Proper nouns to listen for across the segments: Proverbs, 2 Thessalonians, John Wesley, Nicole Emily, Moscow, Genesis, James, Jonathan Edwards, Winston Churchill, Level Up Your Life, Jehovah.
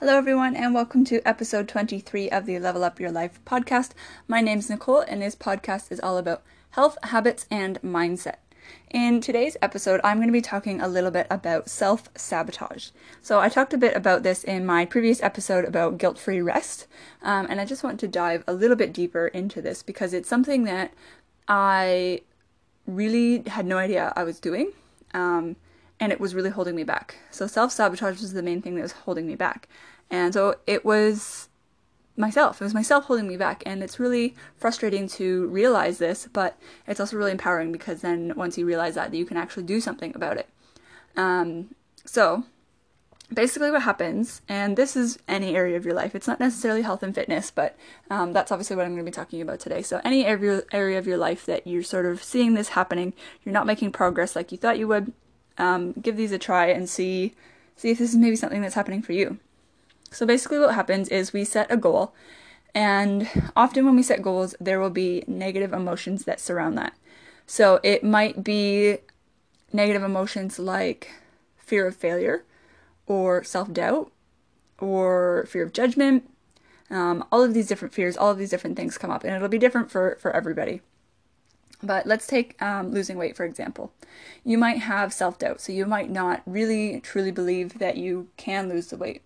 Hello everyone and welcome to episode 23 of the Level Up Your Life podcast. My name's Nicole and this podcast is all about health, habits, and mindset. In today's episode, I'm going to be talking a little bit about self-sabotage. So I talked a bit about this in my previous episode about guilt-free rest, and I just want to dive a little bit deeper into this because it's something that I really had no idea I was doing. And it was really holding me back. So self-sabotage was the main thing that was holding me back. And so it was myself. It was myself holding me back. And it's really frustrating to realize this, but it's also really empowering because then once you realize that, you can actually do something about it. So basically what happens, and this is any area of your life. It's not necessarily health and fitness, but that's obviously what I'm going to be talking about today. So any area of your life that you're sort of seeing this happening, you're not making progress like you thought you would, give these a try and see if this is maybe something that's happening for you. So basically what happens is we set a goal, and often when we set goals, there will be negative emotions that surround that. So it might be negative emotions like fear of failure or self-doubt or fear of judgment. All of these different fears, all of these different things come up, and it'll be different for everybody. But let's take losing weight, for example. You might have self-doubt, so you might not really truly believe that you can lose the weight.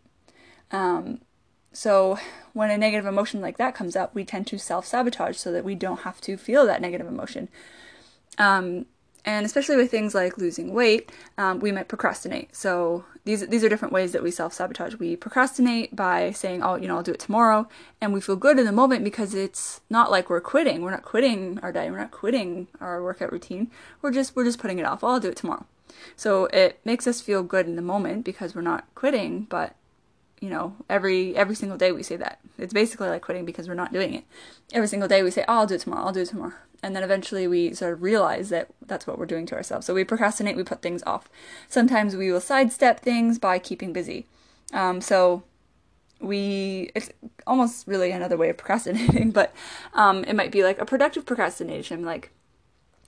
So when a negative emotion like that comes up, we tend to self-sabotage so that we don't have to feel that negative emotion. And especially with things like losing weight, we might procrastinate. So these are different ways that we self-sabotage. We procrastinate by saying, oh, I'll do it tomorrow. And we feel good in the moment because it's not like we're quitting. We're not quitting our diet. We're not quitting our workout routine. We're just putting it off. Oh, I'll do it tomorrow. So it makes us feel good in the moment because we're not quitting, but every single day we say that. It's basically like quitting because we're not doing it. Every single day we say, oh, I'll do it tomorrow, I'll do it tomorrow. And then eventually we sort of realize that that's what we're doing to ourselves. So we procrastinate, we put things off. Sometimes we will sidestep things by keeping busy. It's almost really another way of procrastinating, but it might be like a productive procrastination, like,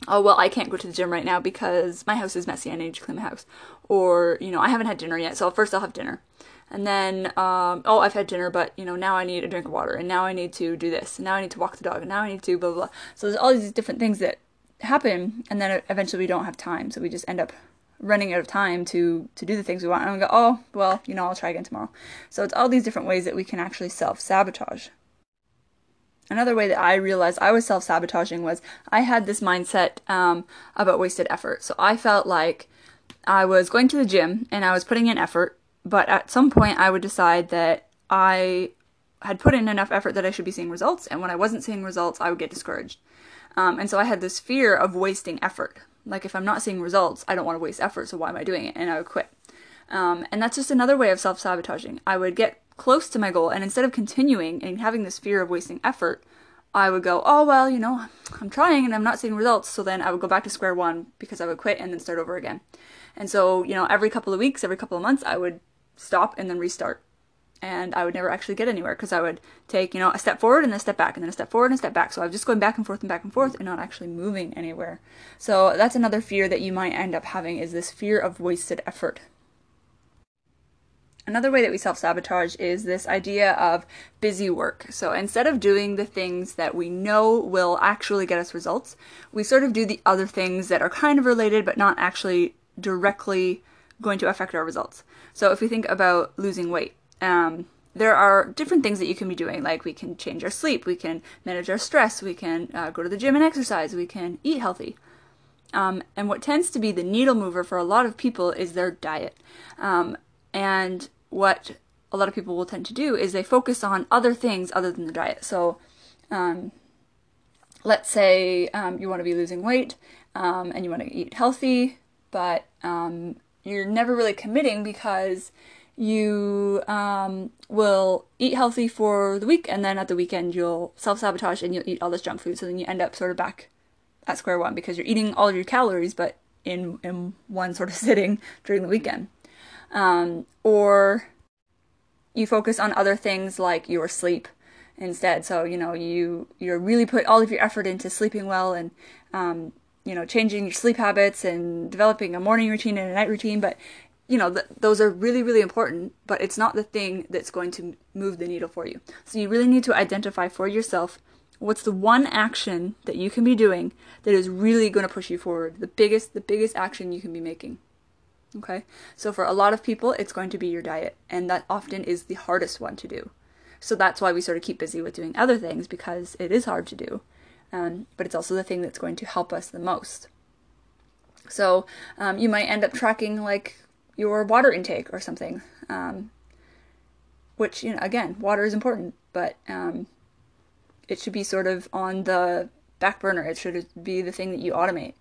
oh, well, I can't go to the gym right now because my house is messy, I need to clean my house. Or, I haven't had dinner yet, so first I'll have dinner. And then, oh, I've had dinner, but, now I need a drink of water, and now I need to do this, and now I need to walk the dog, and now I need to blah, blah, blah. So there's all these different things that happen, and then eventually we don't have time, so we just end up running out of time to do the things we want, and we go, oh, well, I'll try again tomorrow. So it's all these different ways that we can actually self-sabotage. Another way that I realized I was self-sabotaging was I had this mindset about wasted effort. So I felt like I was going to the gym, and I was putting in effort, but at some point I would decide that I had put in enough effort that I should be seeing results, and when I wasn't seeing results, I would get discouraged. And so I had this fear of wasting effort. Like, if I'm not seeing results, I don't want to waste effort, so why am I doing it? And I would quit. And that's just another way of self-sabotaging. I would get close to my goal, and instead of continuing and having this fear of wasting effort, I would go, oh, well, I'm trying and I'm not seeing results, so then I would go back to square one because I would quit and then start over again. And so, every couple of weeks, every couple of months, I would stop and then restart. And I would never actually get anywhere because I would take, a step forward and then a step back and then a step forward and a step back. So I was just going back and forth and back and forth and not actually moving anywhere. So that's another fear that you might end up having is this fear of wasted effort. Another way that we self-sabotage is this idea of busy work. So instead of doing the things that we know will actually get us results, we sort of do the other things that are kind of related but not actually directly going to affect our results. So if we think about losing weight, there are different things that you can be doing, like we can change our sleep, we can manage our stress, we can go to the gym and exercise, we can eat healthy. And what tends to be the needle mover for a lot of people is their diet. And what a lot of people will tend to do is they focus on other things other than the diet. So let's say you want to be losing weight and you want to eat healthy, but you're never really committing because you will eat healthy for the week and then at the weekend you'll self-sabotage and you'll eat all this junk food. So then you end up sort of back at square one because you're eating all your calories but in one sort of sitting during the weekend. Or you focus on other things like your sleep instead. So, you really put all of your effort into sleeping well and, changing your sleep habits and developing a morning routine and a night routine, but you know, those are really, really important, but it's not the thing that's going to move the needle for you. So you really need to identify for yourself what's the one action that you can be doing that is really going to push you forward, the biggest action you can be making. Okay, so for a lot of people, it's going to be your diet, and that often is the hardest one to do. So that's why we sort of keep busy with doing other things, because it is hard to do, but it's also the thing that's going to help us the most. So you might end up tracking like your water intake or something, which, you know, again, water is important, but it should be sort of on the back burner. It should be the thing that you automate.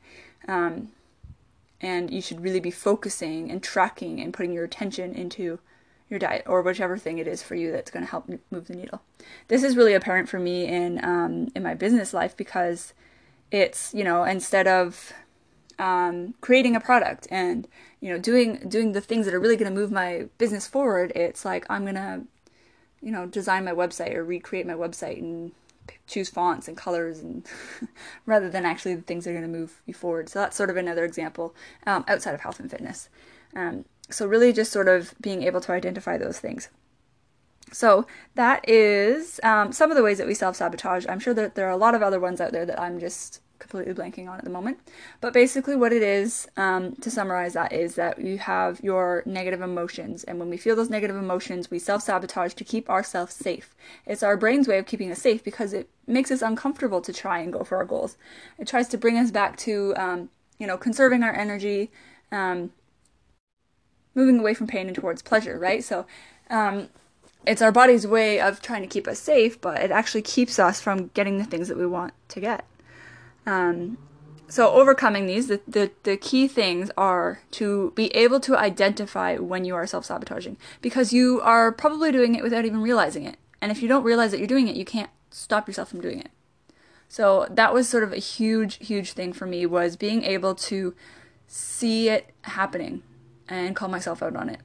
And you should really be focusing and tracking and putting your attention into your diet or whichever thing it is for you that's going to help move the needle. This is really apparent for me in my business life, because it's, you know, instead of creating a product and, you know, doing the things that are really going to move my business forward, it's like I'm going to, you know, design my website or recreate my website and choose fonts and colors, and rather than actually the things that are going to move you forward. So that's sort of another example outside of health and fitness. So really just sort of being able to identify those things. So that is some of the ways that we self-sabotage. I'm sure that there are a lot of other ones out there that I'm just completely blanking on at the moment. But basically what it is, to summarize that, is that you have your negative emotions. And when we feel those negative emotions, we self-sabotage to keep ourselves safe. It's our brain's way of keeping us safe, because it makes us uncomfortable to try and go for our goals. It tries to bring us back to, you know, conserving our energy, moving away from pain and towards pleasure, right? So it's our body's way of trying to keep us safe, but it actually keeps us from getting the things that we want to get. So overcoming these, the key things are to be able to identify when you are self-sabotaging, because you are probably doing it without even realizing it. And if you don't realize that you're doing it, you can't stop yourself from doing it. So that was sort of a huge, huge thing for me, was being able to see it happening and call myself out on it.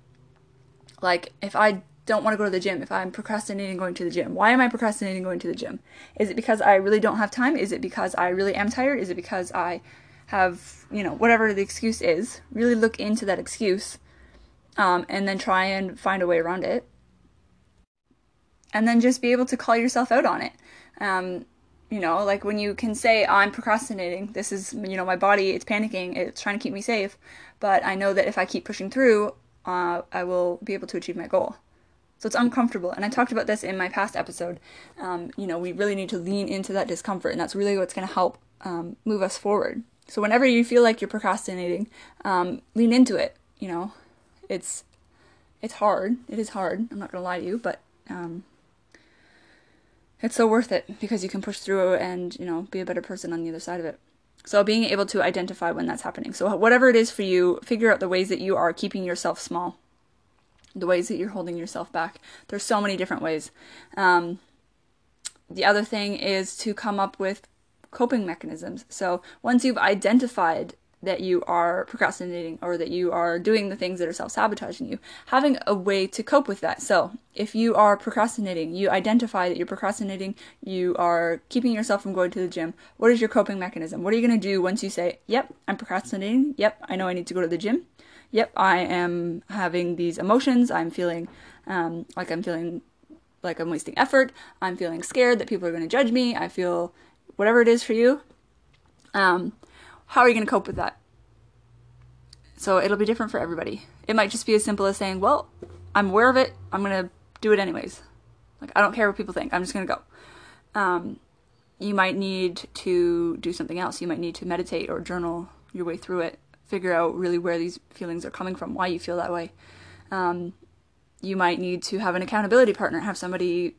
Like, if I don't want to go to the gym, if I'm procrastinating going to the gym, why am I procrastinating going to the gym? Is it because I really don't have time? Is it because I really am tired? Is it because I have, you know, whatever the excuse is? Really look into that excuse, and then try and find a way around it. And then just be able to call yourself out on it. You know, like when you can say, oh, I'm procrastinating, this is, you know, my body, it's panicking, it's trying to keep me safe, but I know that if I keep pushing through, I will be able to achieve my goal. So it's uncomfortable, and I talked about this in my past episode. You know, we really need to lean into that discomfort, and that's really what's going to help move us forward. So whenever you feel like you're procrastinating, lean into it. You know, it's hard. It is hard. I'm not going to lie to you, but it's so worth it, because you can push through and, you know, be a better person on the other side of it. So being able to identify when that's happening. So whatever it is for you, figure out the ways that you are keeping yourself small, the ways that you're holding yourself back. There's so many different ways. The other thing is to come up with coping mechanisms. So once you've identified that you are procrastinating or that you are doing the things that are self-sabotaging you, having a way to cope with that. So if you are procrastinating, you identify that you're procrastinating, you are keeping yourself from going to the gym. What is your coping mechanism? What are you going to do once you say, yep, I'm procrastinating. Yep, I know I need to go to the gym. Yep, I am having these emotions. I'm feeling like I'm wasting effort. I'm feeling scared that people are going to judge me. I feel whatever it is for you. How are you going to cope with that? So it'll be different for everybody. It might just be as simple as saying, well, I'm aware of it. I'm going to do it anyways. Like, I don't care what people think. I'm just going to go. You might need to do something else. You might need to meditate or journal your way through it. Figure out really where these feelings are coming from, why you feel that way. You might need to have an accountability partner, have somebody,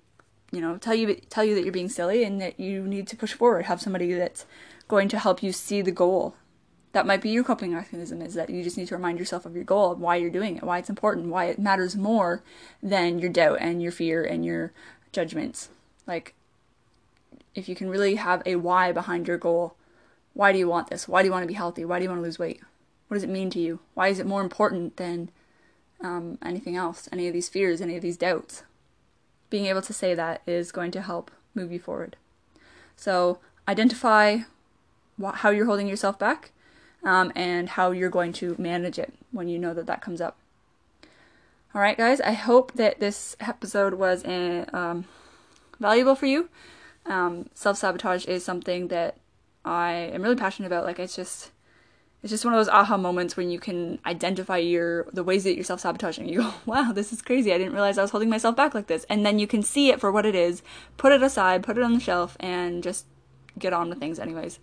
you know, tell you that you're being silly and that you need to push forward. Have somebody that's going to help you see the goal. That might be your coping mechanism, is that you just need to remind yourself of your goal, why you're doing it, why it's important, why it matters more than your doubt and your fear and your judgments. Like, if you can really have a why behind your goal, why do you want this? Why do you want to be healthy? Why do you want to lose weight? What does it mean to you? Why is it more important than anything else? Any of these fears, any of these doubts? Being able to say that is going to help move you forward. So identify how you're holding yourself back and how you're going to manage it when you know that that comes up. All right, guys, I hope that this episode was valuable for you. Self-sabotage is something that I am really passionate about. Like, it's just one of those aha moments when you can identify the ways that you're self-sabotaging. You go, wow, this is crazy. I didn't realize I was holding myself back like this. And then you can see it for what it is, put it aside, put it on the shelf, and just get on with things anyways.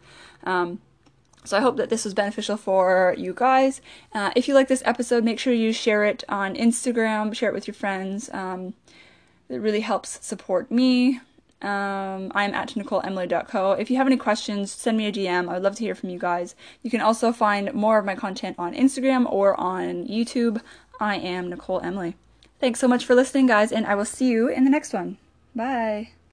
So I hope that this was beneficial for you guys. If you like this episode, make sure you share it on Instagram, share it with your friends. It really helps support me. I'm at NicoleEmily.co. If you have any questions, send me a DM. I would love to hear from you guys. You can also find more of my content on Instagram or on YouTube. I am Nicole Emily. Thanks so much for listening, guys, and I will see you in the next one. Bye.